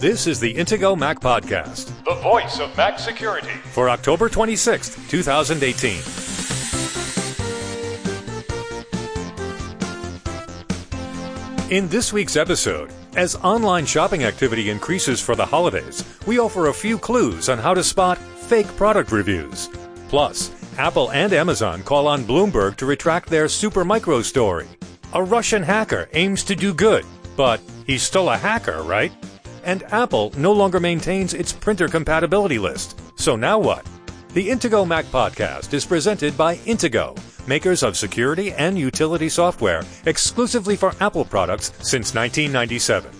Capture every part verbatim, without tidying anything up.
This is the Intego Mac Podcast, the voice of Mac security, for October twenty-sixth, twenty eighteen. In this week's episode, as online shopping activity increases for the holidays, we offer a few clues on how to spot fake product reviews. Plus, Apple and Amazon call on Bloomberg to retract their Supermicro story. A Russian hacker aims to do good, but he's still a hacker, right? And Apple no longer maintains its printer compatibility list. So now what? The Intego Mac Podcast is presented by Intego, makers of security and utility software exclusively for Apple products since nineteen ninety-seven.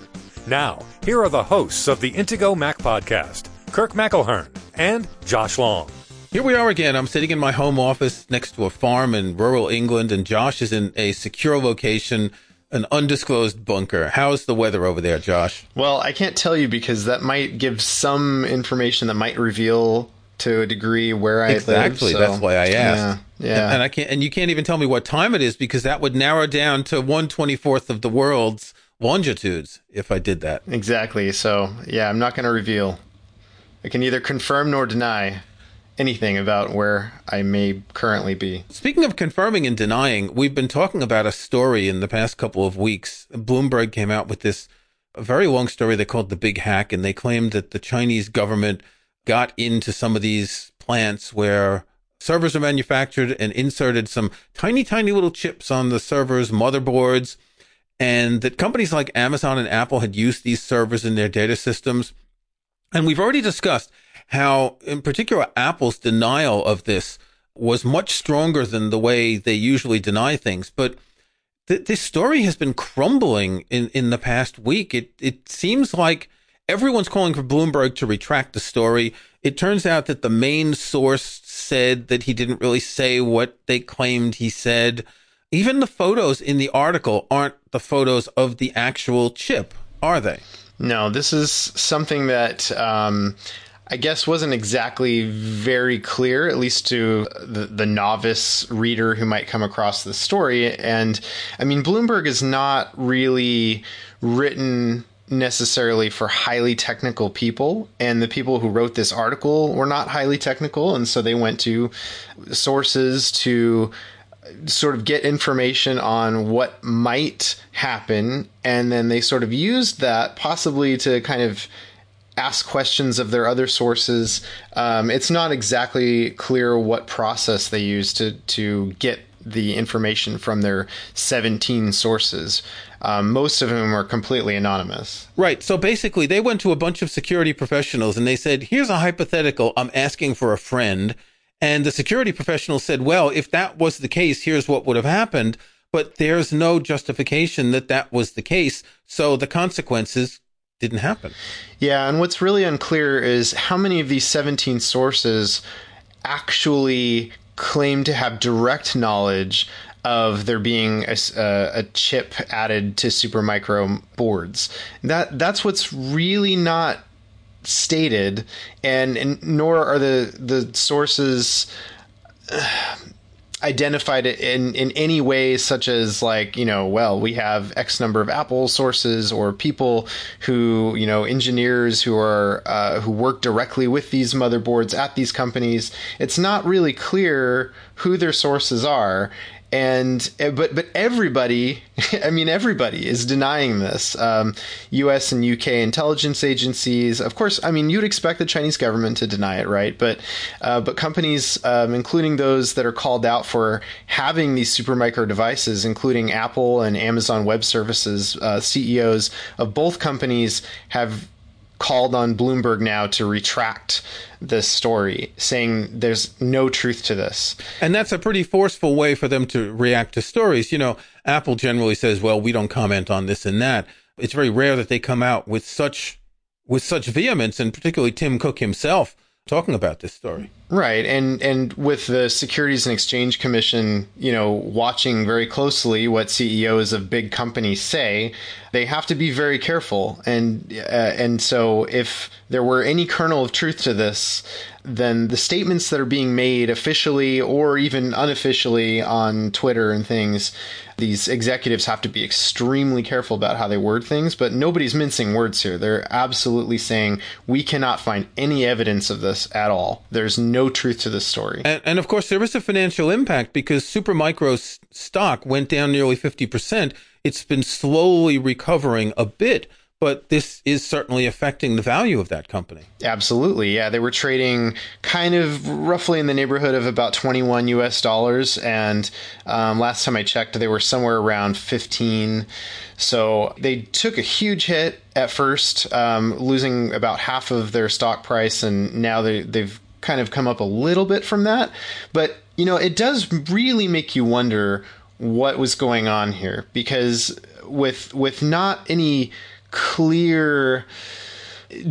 Now, here are the hosts of the Intego Mac Podcast, Kirk McElhearn and Josh Long. Here we are again. I'm sitting in my home office next to a farm in rural England, and Josh is in a secure location, an undisclosed bunker. How's the weather over there, Josh? Well, I can't tell you because that might give some information that might reveal to a degree where I exactly. live. Exactly, so. That's why I asked. Yeah. Yeah, and, and I can't, and you can't even tell me what time it is because that would narrow down to one twenty fourth of the world's longitudes if I did that. Exactly. So yeah, I'm not going to reveal. I can neither confirm nor deny anything about where I may currently be. Speaking of confirming and denying, we've been talking about a story in the past couple of weeks. Bloomberg came out with this very long story they called The Big Hack, and they claimed that the Chinese government got into some of these plants where servers are manufactured and inserted some tiny, tiny little chips on the servers' motherboards, and that companies like Amazon and Apple had used these servers in their data systems. And we've already discussed how, in particular, Apple's denial of this was much stronger than the way they usually deny things. But th- this story has been crumbling in, in the past week. It, it seems like everyone's calling for Bloomberg to retract the story. It turns out that the main source said that he didn't really say what they claimed he said. Even the photos in the article aren't the photos of the actual chip, are they? No, this is something that um, I guess wasn't exactly very clear, at least to the, the novice reader who might come across the story. And I mean, Bloomberg is not really written necessarily for highly technical people, and the people who wrote this article were not highly technical, and so they went to sources to sort of get information on what might happen, and then they sort of used that possibly to kind of ask questions of their other sources. Um, it's not exactly clear what process they used to to get the information from their seventeen sources, um, most of whom are completely anonymous. Right. So basically, they went to a bunch of security professionals and they said, here's a hypothetical. I'm asking for a friend. And the security professional said, well, if that was the case, here's what would have happened. But there's no justification that that was the case. So the consequences didn't happen. Yeah. And what's really unclear is how many of these seventeen sources actually claim to have direct knowledge of there being a, a chip added to Supermicro boards. That that's what's really not stated, and, and nor are the the sources uh, identified it in in any way, such as like, you know, well, we have X number of Apple sources or people who, you know, engineers who are uh, who work directly with these motherboards at these companies. It's not really clear who their sources are. And but but everybody, I mean, everybody is denying this. Um, U S and U K intelligence agencies, of course. I mean, you'd expect the Chinese government to deny it, right? But uh, but companies, um, including those that are called out for having these Supermicro devices, including Apple and Amazon Web Services, uh, C E Os of both companies have called on Bloomberg now to retract this story, saying there's no truth to this. And that's a pretty forceful way for them to react to stories. You know, Apple generally says, well, we don't comment on this and that. It's very rare that they come out with such with such vehemence, and particularly Tim Cook himself talking about this story. Right. And and with the Securities and Exchange Commission, you know, watching very closely what C E Os of big companies say, they have to be very careful. And uh, and so if there were any kernel of truth to this, then the statements that are being made officially or even unofficially on Twitter and things, these executives have to be extremely careful about how they word things. But nobody's mincing words here. They're absolutely saying we cannot find any evidence of this at all. There's no No truth to this story. And, and of course, there was a financial impact because Supermicro's stock went down nearly fifty percent. It's been slowly recovering a bit, but this is certainly affecting the value of that company. Absolutely. Yeah. They were trading kind of roughly in the neighborhood of about twenty-one U S dollars. And um, last time I checked, they were somewhere around fifteen. So they took a huge hit at first, um, losing about half of their stock price. And now they, they've kind of come up a little bit from that. But, you know, it does really make you wonder what was going on here, because with with not any clear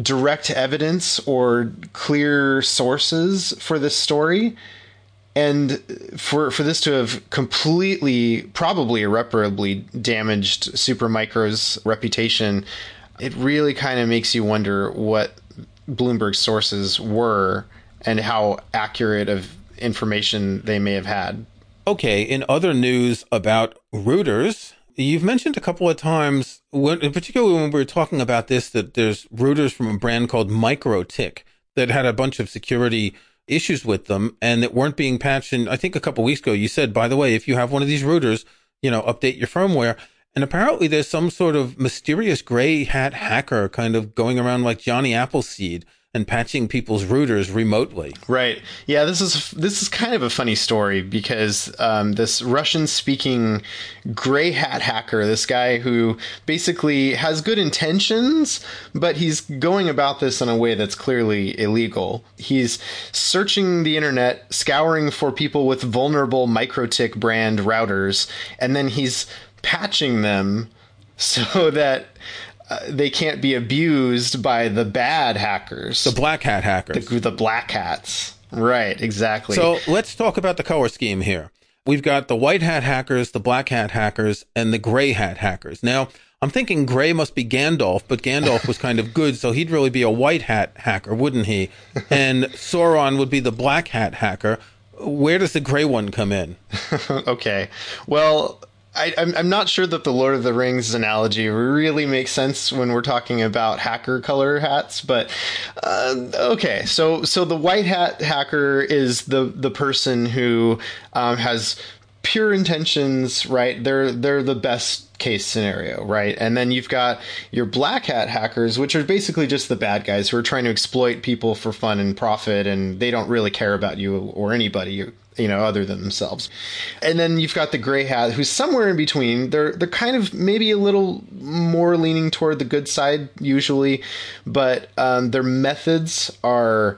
direct evidence or clear sources for this story, and for for this to have completely, probably irreparably damaged Supermicro's reputation, it really kind of makes you wonder what Bloomberg's sources were and how accurate of information they may have had. Okay, in other news about routers, you've mentioned a couple of times, when, particularly when we were talking about this, that there's routers from a brand called MikroTik that had a bunch of security issues with them and that weren't being patched. And I think a couple of weeks ago, you said, by the way, if you have one of these routers, you know, update your firmware. And apparently there's some sort of mysterious gray hat hacker kind of going around like Johnny Appleseed and patching people's routers remotely. Right. Yeah, this is this is kind of a funny story because um, this Russian-speaking gray hat hacker, this guy who basically has good intentions, but he's going about this in a way that's clearly illegal. He's searching the internet, scouring for people with vulnerable MikroTik brand routers, and then he's patching them so that Uh, they can't be abused by the bad hackers. The black hat hackers. The, the black hats. Right, exactly. So let's talk about the color scheme here. We've got the white hat hackers, the black hat hackers, and the gray hat hackers. Now, I'm thinking gray must be Gandalf, but Gandalf was kind of good, so he'd really be a white hat hacker, wouldn't he? And Sauron would be the black hat hacker. Where does the gray one come in? Okay. Well, I, I'm not sure that the Lord of the Rings analogy really makes sense when we're talking about hacker color hats, but uh, okay. So, so the white hat hacker is the the person who um, has pure intentions, right? They're they're the best case scenario, right? And then you've got your black hat hackers, which are basically just the bad guys who are trying to exploit people for fun and profit, and they don't really care about you or anybody, you know, other than themselves. And then you've got the gray hat, who's somewhere in between. They're they're kind of maybe a little more leaning toward the good side usually, but um, their methods are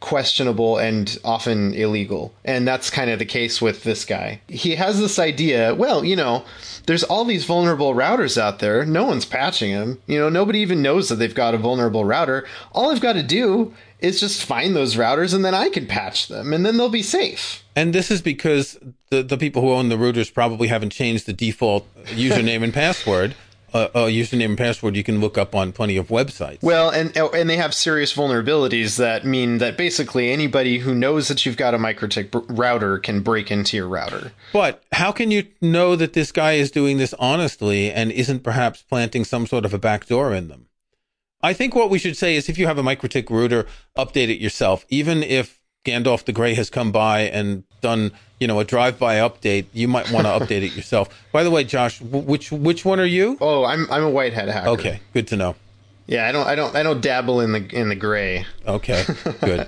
questionable and often illegal. And that's kind of the case with this guy. He has this idea, well, you know, there's all these vulnerable routers out there. No one's patching them. You know, nobody even knows that they've got a vulnerable router. All I've got to do is just find those routers and then I can patch them and then they'll be safe. And this is because the, the people who own the routers probably haven't changed the default username and password. Uh, a username and password you can look up on plenty of websites. Well, and and they have serious vulnerabilities that mean that basically anybody who knows that you've got a MikroTik b- router can break into your router. But how can you know that this guy is doing this honestly and isn't perhaps planting some sort of a backdoor in them? I think what we should say is if you have a MikroTik router, update it yourself. Even if Gandalf the Grey has come by and done, you know, a drive-by update, you might want to update it yourself. By the way, Josh, which which one are you? Oh, I'm I'm a white hat hacker. Okay, good to know. Yeah, I don't I don't I don't dabble in the in the gray. Okay, good.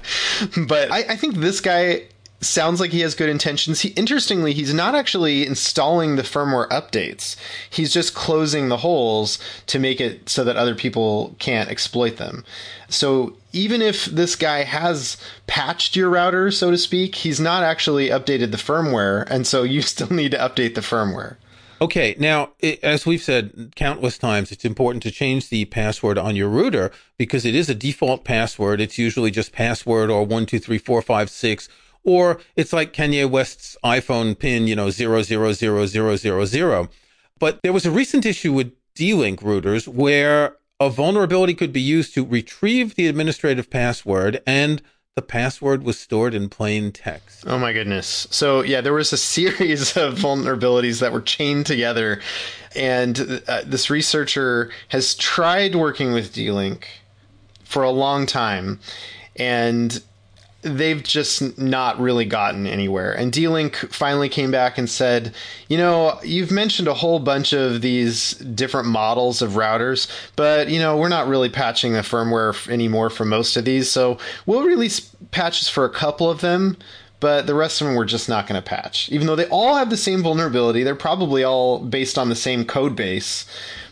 But I, I think this guy sounds like he has good intentions. He, interestingly, he's not actually installing the firmware updates. He's just closing the holes to make it so that other people can't exploit them. So even if this guy has patched your router, so to speak, he's not actually updated the firmware. And so you still need to update the firmware. Okay, now, it, as we've said countless times, it's important to change the password on your router because it is a default password. It's usually just password or one two three four five six, or it's like Kanye West's iPhone pin, you know, zero zero zero zero zero zero. But there was a recent issue with D-Link routers where a vulnerability could be used to retrieve the administrative password, and the password was stored in plain text. Oh, my goodness. So, yeah, there was a series of vulnerabilities that were chained together. And uh, this researcher has tried working with D-Link for a long time, and they've just not really gotten anywhere. And D-Link finally came back and said, you know, you've mentioned a whole bunch of these different models of routers, but, you know, we're not really patching the firmware anymore for most of these. So we'll release patches for a couple of them, but the rest of them we're just not going to patch. Even though they all have the same vulnerability, they're probably all based on the same code base.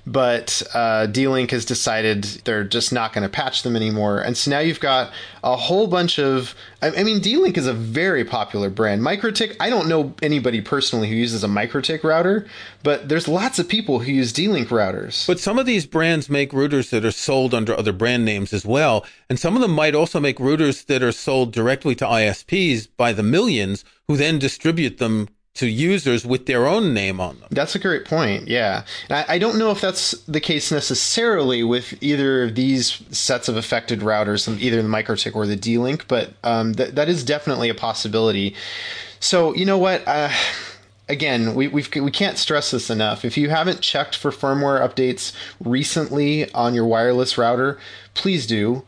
But uh, D-Link has decided they're just not going to patch them anymore. And so now you've got a whole bunch of... I, I mean, D-Link is a very popular brand. MikroTik, I don't know anybody personally who uses a MikroTik router, but there's lots of people who use D-Link routers. But some of these brands make routers that are sold under other brand names as well. And some of them might also make routers that are sold directly to I S Ps by the millions, who then distribute them to users with their own name on them. That's a great point, yeah. I, I don't know if that's the case necessarily with either of these sets of affected routers, either the MikroTik or the D-Link, but um, th- that is definitely a possibility. So, you know what? Uh, again, we we've, we can't stress this enough. If you haven't checked for firmware updates recently on your wireless router, please do.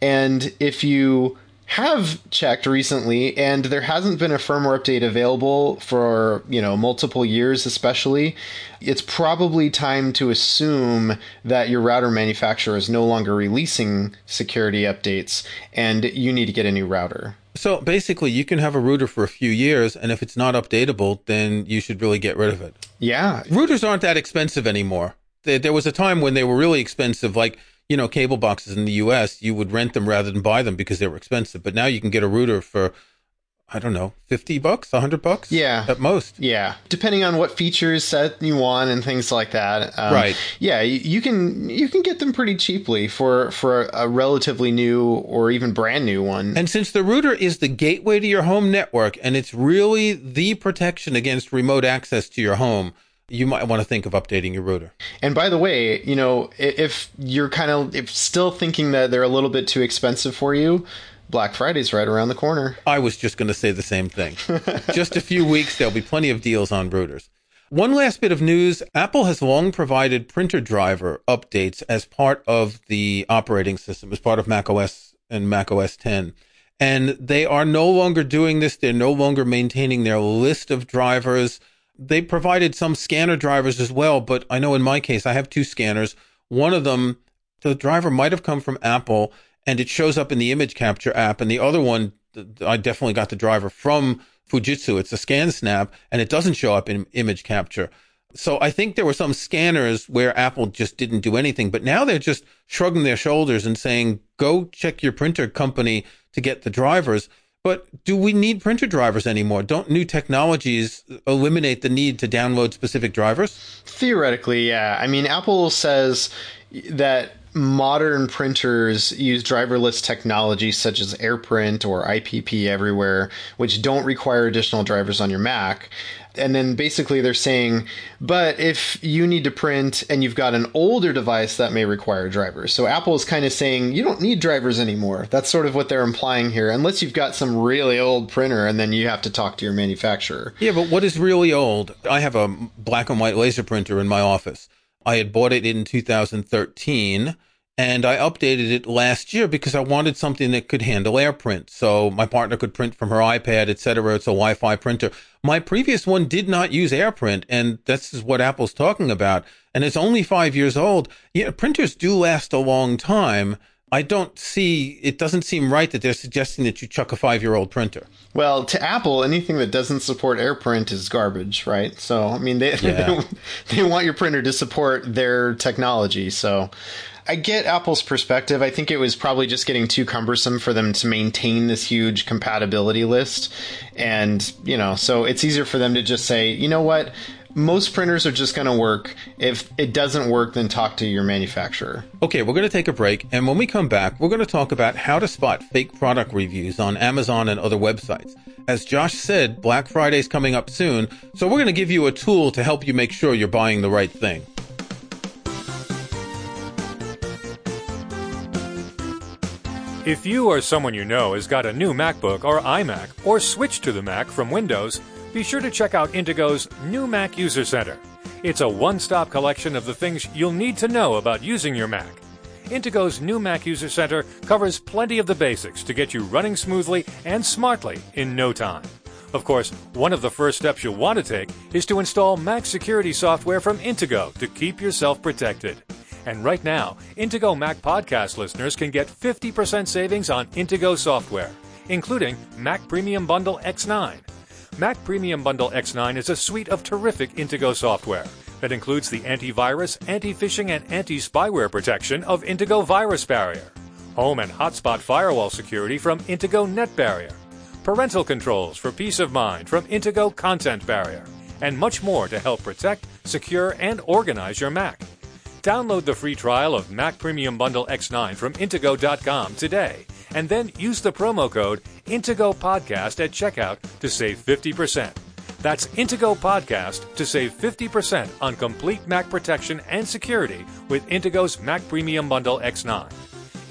And if you have checked recently and there hasn't been a firmware update available for, you know, multiple years especially, it's probably time to assume that your router manufacturer is no longer releasing security updates and you need to get a new router. So basically, you can have a router for a few years, and if it's not updatable, then you should really get rid of it. Yeah. Routers aren't that expensive anymore. There was a time when they were really expensive, like, you know, cable boxes in the U S, you would rent them rather than buy them because they were expensive. But now you can get a router for, I don't know, fifty bucks, one hundred bucks? Yeah. At most. Yeah. Depending on what features set you want and things like that. Um, right. Yeah, you can you can get them pretty cheaply for, for a relatively new or even brand new one. And since the router is the gateway to your home network, and it's really the protection against remote access to your home, you might want to think of updating your router. And by the way, you know, if you're kind of if still thinking that they're a little bit too expensive for you, Black Friday's right around the corner. I was just going to say the same thing. Just a few weeks, there'll be plenty of deals on routers. One last bit of news. Apple has long provided printer driver updates as part of the operating system, as part of macOS and macOS ten. And they are no longer doing this. They're no longer maintaining their list of drivers. They provided some scanner drivers as well, but I know in my case, I have two scanners. One of them, the driver might have come from Apple, and it shows up in the image capture app. And the other one, I definitely got the driver from Fujitsu. It's a ScanSnap, and it doesn't show up in image capture. So I think there were some scanners where Apple just didn't do anything, but now they're just shrugging their shoulders and saying, go check your printer company to get the drivers. But do we need printer drivers anymore? Don't new technologies eliminate the need to download specific drivers? Theoretically, yeah. I mean, Apple says that modern printers use driverless technology such as AirPrint or I P P Everywhere, which don't require additional drivers on your Mac. And then basically they're saying, but if you need to print and you've got an older device, that may require drivers. So Apple is kind of saying you don't need drivers anymore. That's sort of what they're implying here, unless you've got some really old printer and then you have to talk to your manufacturer. Yeah, but what is really old? I have a black and white laser printer in my office. I had bought it in two thousand thirteen and I updated it last year because I wanted something that could handle AirPrint. So my partner could print from her iPad, et cetera. It's a Wi-Fi printer. My previous one did not use AirPrint, and this is what Apple's talking about. And it's only five years old. Yeah, printers do last a long time. I don't see, it doesn't seem right that they're suggesting that you chuck a five-year-old printer. Well, to Apple, anything that doesn't support AirPrint is garbage, right? So, I mean, they yeah. they, they want your printer to support their technology. So I get Apple's perspective. I think it was probably just getting too cumbersome for them to maintain this huge compatibility list. And, you know, so it's easier for them to just say, you know what? most printers are just going to work. If it doesn't work, then talk to your manufacturer. Okay, we're going to take a break, and when we come back, we're going to talk about how to spot fake product reviews on Amazon and other websites. As Josh said, Black Friday's coming up soon, so we're going to give you a tool to help you make sure you're buying the right thing. If you or someone you know has got a new MacBook or iMac or switched to the Mac from Windows, be sure to check out Intego's New Mac User Center. It's a one-stop collection of the things you'll need to know about using your Mac. Intego's New Mac User Center covers plenty of the basics to get you running smoothly and smartly in no time. Of course, one of the first steps you'll want to take is to install Mac security software from Intego to keep yourself protected. And right now, Intego Mac podcast listeners can get fifty percent savings on Intego software, including Mac Premium Bundle X nine. Mac Premium Bundle X nine is a suite of terrific Intego software that includes the antivirus, anti-phishing, and anti-spyware protection of Intego Virus Barrier, home and hotspot firewall security from Intego Net Barrier, parental controls for peace of mind from Intego Content Barrier, and much more to help protect, secure, and organize your Mac. Download the free trial of Mac Premium Bundle X nine from Intego dot com today, and then use the promo code IntegoPodcast at checkout to save fifty percent. That's IntegoPodcast to save fifty percent on complete Mac protection and security with Intego's Mac Premium Bundle X nine.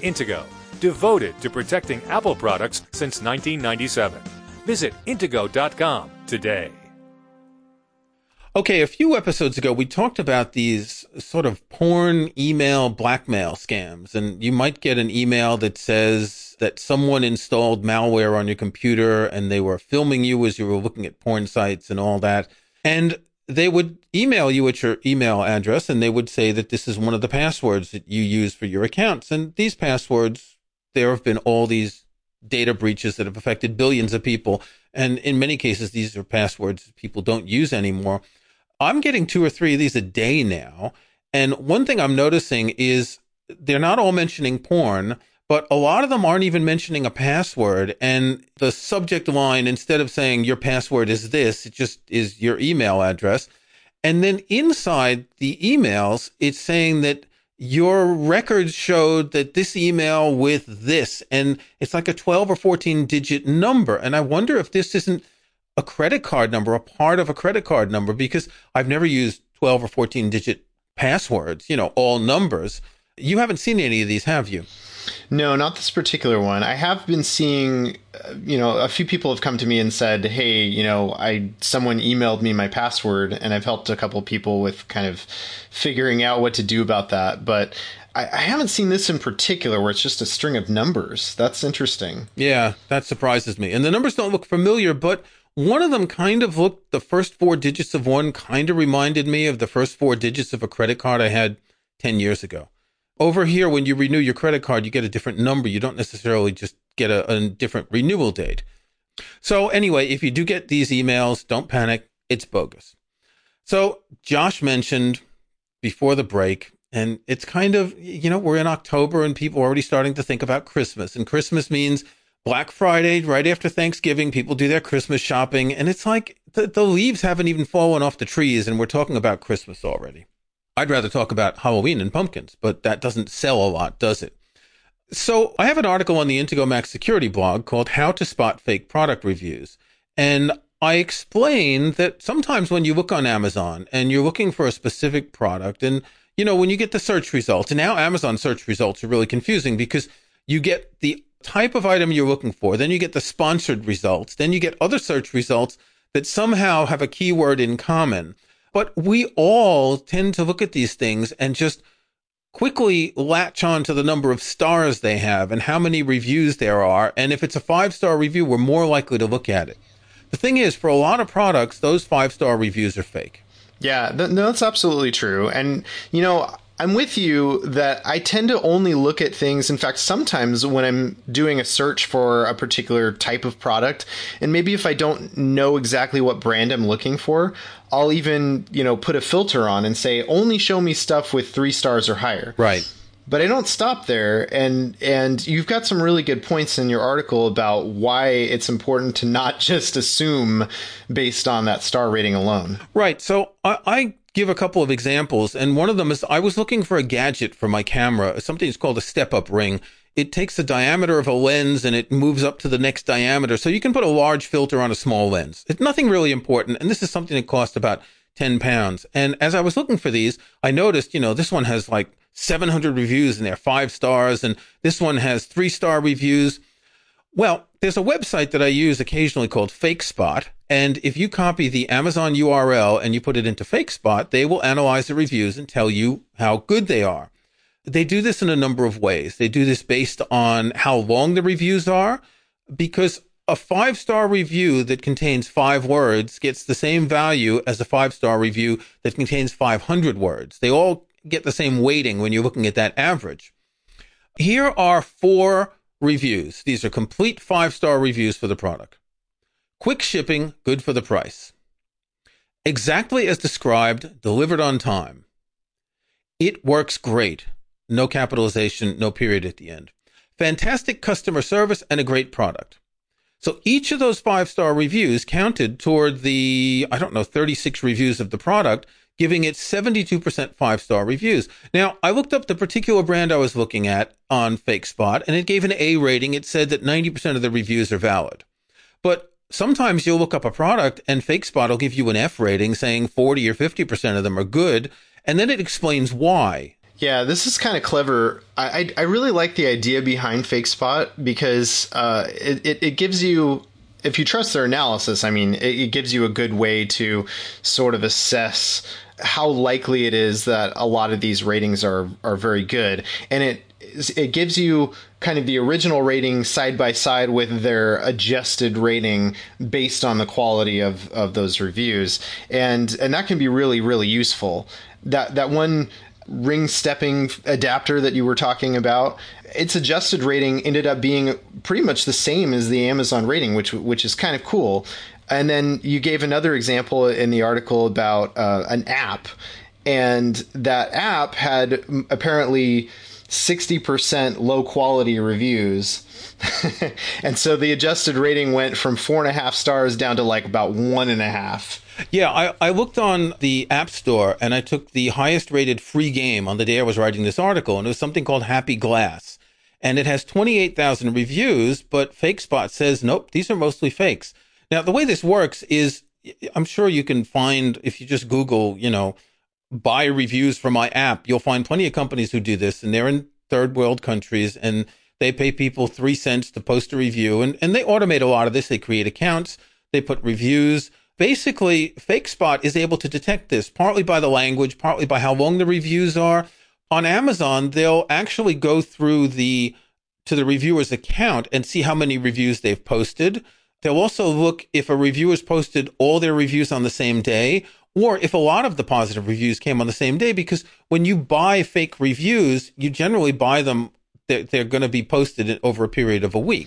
Intego, devoted to protecting Apple products since nineteen ninety-seven. Visit Intego dot com today. Okay, a few episodes ago, we talked about these sort of porn email blackmail scams, and you might get an email that says that someone installed malware on your computer and they were filming you as you were looking at porn sites and all that, and they would email you at your email address, and they would say that this is one of the passwords that you use for your accounts, and these passwords, there have been all these data breaches that have affected billions of people, and in many cases, these are passwords people don't use anymore. I'm getting two or three of these a day now. And one thing I'm noticing is they're not all mentioning porn, but a lot of them aren't even mentioning a password. And the subject line, instead of saying your password is this, it just is your email address. And then inside the emails, it's saying that your records showed that this email with this, and it's like a twelve or fourteen digit number. And I wonder if this isn't a credit card number, a part of a credit card number, because I've never used twelve or fourteen digit passwords, you know, all numbers. You haven't seen any of these, have you? No, not this particular one. I have been seeing, you know, a few people have come to me and said, hey, you know, I someone emailed me my password, and I've helped a couple people with kind of figuring out what to do about that. But I, I haven't seen this in particular where it's just a string of numbers. That's interesting. Yeah, that surprises me. And the numbers don't look familiar, but one of them kind of looked, the first four digits of one kind of reminded me of the first four digits of a credit card I had ten years ago. Over here, when you renew your credit card, you get a different number. You don't necessarily just get a, a different renewal date. So anyway, if you do get these emails, don't panic. It's bogus. So Josh mentioned before the break, and it's kind of, you know, we're in October and people are already starting to think about Christmas. And Christmas means Black Friday, right after Thanksgiving, people do their Christmas shopping, and it's like the, the leaves haven't even fallen off the trees, and we're talking about Christmas already. I'd rather talk about Halloween and pumpkins, but that doesn't sell a lot, does it? So I have an article on the Intego Mac Security blog called How to Spot Fake Product Reviews, and I explain that sometimes when you look on Amazon and you're looking for a specific product, and, you know, when you get the search results, and now Amazon search results are really confusing because you get the type of item you're looking for, then you get the sponsored results, then you get other search results that somehow have a keyword in common. But we all tend to look at these things and just quickly latch on to the number of stars they have and how many reviews there are. And if it's a five-star review, we're more likely to look at it. The thing is, for a lot of products, those five-star reviews are fake. Yeah, th- no, that's absolutely true. And, you know, I'm with you that I tend to only look at things. In fact, sometimes when I'm doing a search for a particular type of product, and maybe if I don't know exactly what brand I'm looking for, I'll even, you know, put a filter on and say, only show me stuff with three stars or higher. Right. But I don't stop there, and and you've got some really good points in your article about why it's important to not just assume based on that star rating alone. Right. So I, I give a couple of examples, and one of them is I was looking for a gadget for my camera, something that's called a step-up ring. It takes the diameter of a lens and it moves up to the next diameter. So you can put a large filter on a small lens. It's nothing really important, and this is something that costs about ten pounds. And as I was looking for these, I noticed, you know, this one has like seven hundred reviews and they're five stars. And this one has three star reviews. Well, there's a website that I use occasionally called FakeSpot. And if you copy the Amazon U R L and you put it into FakeSpot, they will analyze the reviews and tell you how good they are. They do this in a number of ways. They do this based on how long the reviews are, because a five-star review that contains five words gets the same value as a five-star review that contains five hundred words. They all get the same weighting when you're looking at that average. Here are four reviews. These are complete five-star reviews for the product. Quick shipping, good for the price. Exactly as described, delivered on time. It works great. No capitalization, no period at the end. Fantastic customer service and a great product. So each of those five-star reviews counted toward the, I don't know, thirty-six reviews of the product, giving it seventy-two percent five-star reviews. Now, I looked up the particular brand I was looking at on FakeSpot, and it gave an A rating. It said that ninety percent of the reviews are valid. But sometimes you'll look up a product, and FakeSpot will give you an F rating saying forty or fifty percent of them are good, and then it explains why. Yeah, this is kind of clever. I, I I really like the idea behind FakeSpot because uh, it, it, it gives you, if you trust their analysis, I mean, it, it gives you a good way to sort of assess how likely it is that a lot of these ratings are are very good. And it it gives you kind of the original rating side by side with their adjusted rating based on the quality of, of those reviews. And and that can be really, really useful. That that one ring stepping adapter that you were talking about, its adjusted rating ended up being pretty much the same as the Amazon rating, which which is kind of cool. And then you gave another example in the article about uh, an app, and that app had apparently sixty percent low quality reviews. And so the adjusted rating went from four and a half stars down to like about one and a half. Yeah, I, I looked on the App Store and I took the highest rated free game on the day I was writing this article. And it was something called Happy Glass. And it has twenty-eight thousand reviews, but FakeSpot says, nope, these are mostly fakes. Now, the way this works is, I'm sure you can find, if you just Google, you know, buy reviews for my app, you'll find plenty of companies who do this. And they're in third world countries and they pay people three cents to post a review. And, and they automate a lot of this. They create accounts. They put reviews. Basically, FakeSpot is able to detect this, partly by the language, partly by how long the reviews are. On Amazon, they'll actually go through the to the reviewer's account and see how many reviews they've posted. They'll also look if a reviewer's posted all their reviews on the same day, or if a lot of the positive reviews came on the same day, because when you buy fake reviews, you generally buy them, they're, they're going to be posted over a period of a week.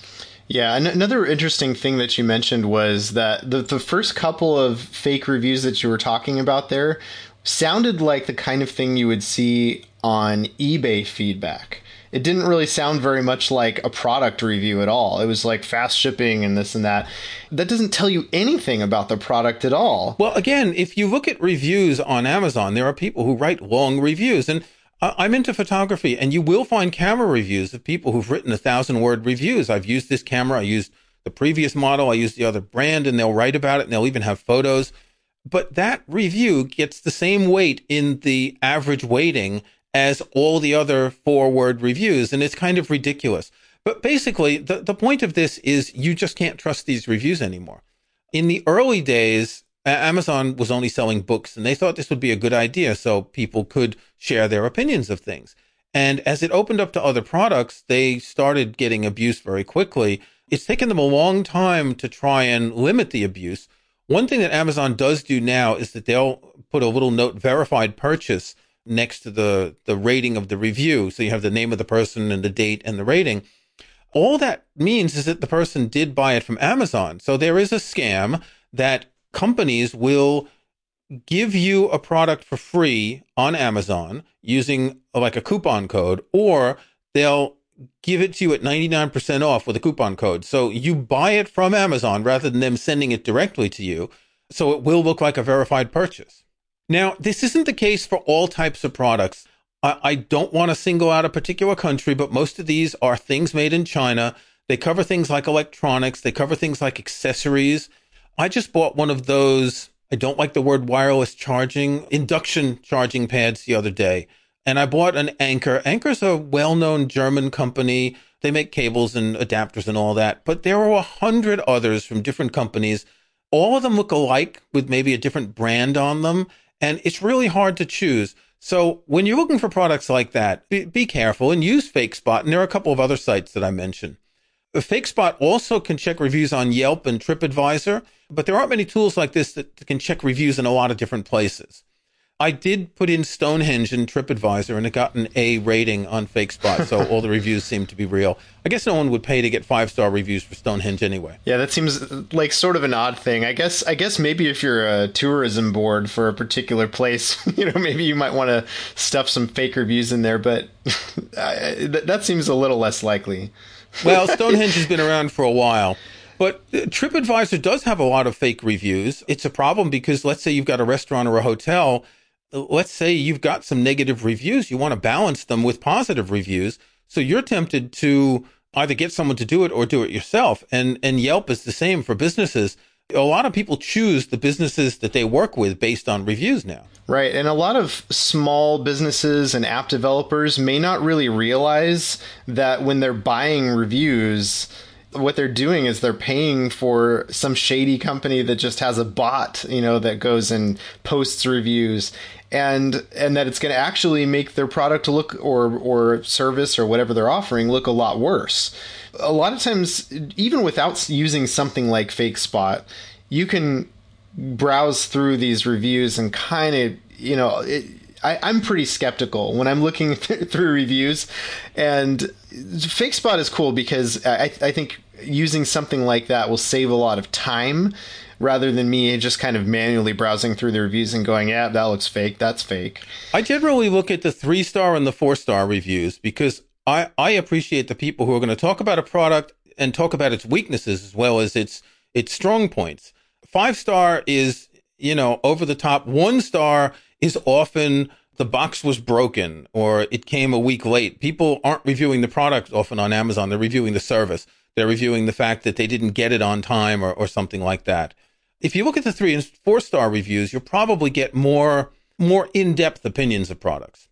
Yeah. And another interesting thing that you mentioned was that the, the first couple of fake reviews that you were talking about there sounded like the kind of thing you would see on eBay feedback. It didn't really sound very much like a product review at all. It was like fast shipping and this and that. That doesn't tell you anything about the product at all. Well, again, if you look at reviews on Amazon, there are people who write long reviews. And I'm into photography, and you will find camera reviews of people who've written a thousand word reviews. I've used this camera. I used the previous model. I used the other brand, and they'll write about it, and they'll even have photos. But that review gets the same weight in the average weighting as all the other four word reviews. And it's kind of ridiculous. But basically, the, the point of this is you just can't trust these reviews anymore. In the early days, Amazon was only selling books, and they thought this would be a good idea so people could share their opinions of things. And as it opened up to other products, they started getting abuse very quickly. It's taken them a long time to try and limit the abuse. One thing that Amazon does do now is that they'll put a little note, verified purchase, next to the, the rating of the review. So you have the name of the person and the date and the rating. All that means is that the person did buy it from Amazon. So there is a scam that companies will give you a product for free on Amazon using like a coupon code, or they'll give it to you at ninety-nine percent off with a coupon code. So you buy it from Amazon rather than them sending it directly to you. So it will look like a verified purchase. Now, this isn't the case for all types of products. I, I don't want to single out a particular country, but most of these are things made in China. They cover things like electronics. They cover things like accessories. I just bought one of those, I don't like the word wireless charging, induction charging pads the other day. And I bought an Anker. Anker's a well-known German company. They make cables and adapters and all that. But there are a hundred others from different companies. All of them look alike with maybe a different brand on them. And it's really hard to choose. So when you're looking for products like that, be, be careful and use FakeSpot. And there are a couple of other sites that I mentioned. FakeSpot also can check reviews on Yelp and TripAdvisor. But there aren't many tools like this that can check reviews in a lot of different places. I did put in Stonehenge in TripAdvisor, and it got an A rating on FakeSpot, so all the reviews seem to be real. I guess no one would pay to get five-star reviews for Stonehenge anyway. Yeah, that seems like sort of an odd thing. I guess I guess maybe if you're a tourism board for a particular place, you know, maybe you might want to stuff some fake reviews in there, but I, that seems a little less likely. Well, Stonehenge has been around for a while. But TripAdvisor does have a lot of fake reviews. It's a problem because let's say you've got a restaurant or a hotel. Let's say you've got some negative reviews. You want to balance them with positive reviews. So you're tempted to either get someone to do it or do it yourself. And and Yelp is the same for businesses. A lot of people choose the businesses that they work with based on reviews now. Right. And a lot of small businesses and app developers may not really realize that when they're buying reviews, what they're doing is they're paying for some shady company that just has a bot, you know, that goes and posts reviews, and and that it's going to actually make their product look or or service or whatever they're offering look a lot worse. A lot of times, even without using something like FakeSpot, you can browse through these reviews and kind of, you know, it, I, I'm pretty skeptical when I'm looking th- through reviews, and FakeSpot is cool because I, I think using something like that will save a lot of time rather than me just kind of manually browsing through the reviews and going, yeah, that looks fake. That's fake. I generally look at the three star and the four star reviews because I, I appreciate the people who are going to talk about a product and talk about its weaknesses as well as its its strong points. Five star is, you know, over the top. One star is often the box was broken or it came a week late. People aren't reviewing the product often on Amazon. They're reviewing the service. They're reviewing the fact that they didn't get it on time or, or something like that. If you look at the three and four star reviews, you'll probably get more, more in-depth opinions of products.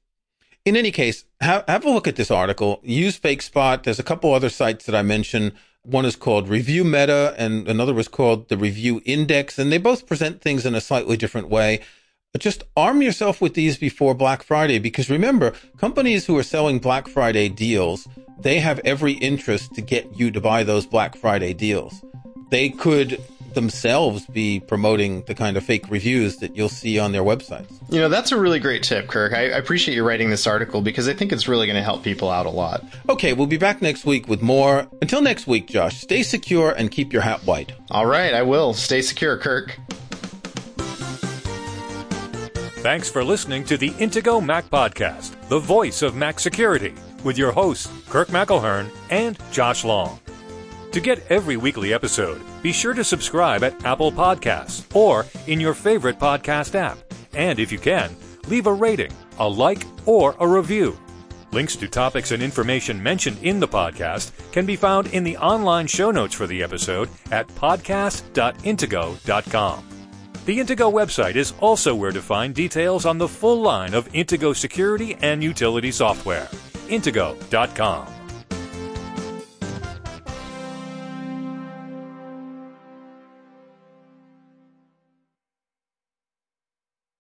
In any case, ha- have a look at this article. Use FakeSpot. There's a couple other sites that I mentioned. One is called ReviewMeta and another was called the Review Index. And they both present things in a slightly different way. But just arm yourself with these before Black Friday, because remember, companies who are selling Black Friday deals, they have every interest to get you to buy those Black Friday deals. They could themselves be promoting the kind of fake reviews that you'll see on their websites. You know, that's a really great tip, Kirk. I, I appreciate you writing this article because I think it's really going to help people out a lot. Okay, we'll be back next week with more. Until next week, Josh, stay secure and keep your hat white. All right, I will. Stay secure, Kirk. Thanks for listening to the Intego Mac Podcast, the voice of Mac security, with your hosts, Kirk McElhearn and Josh Long. To get every weekly episode, be sure to subscribe at Apple Podcasts or in your favorite podcast app. And if you can, leave a rating, a like, or a review. Links to topics and information mentioned in the podcast can be found in the online show notes for the episode at podcast dot intego dot com. The Intego website is also where to find details on the full line of Intego security and utility software. Intego dot com.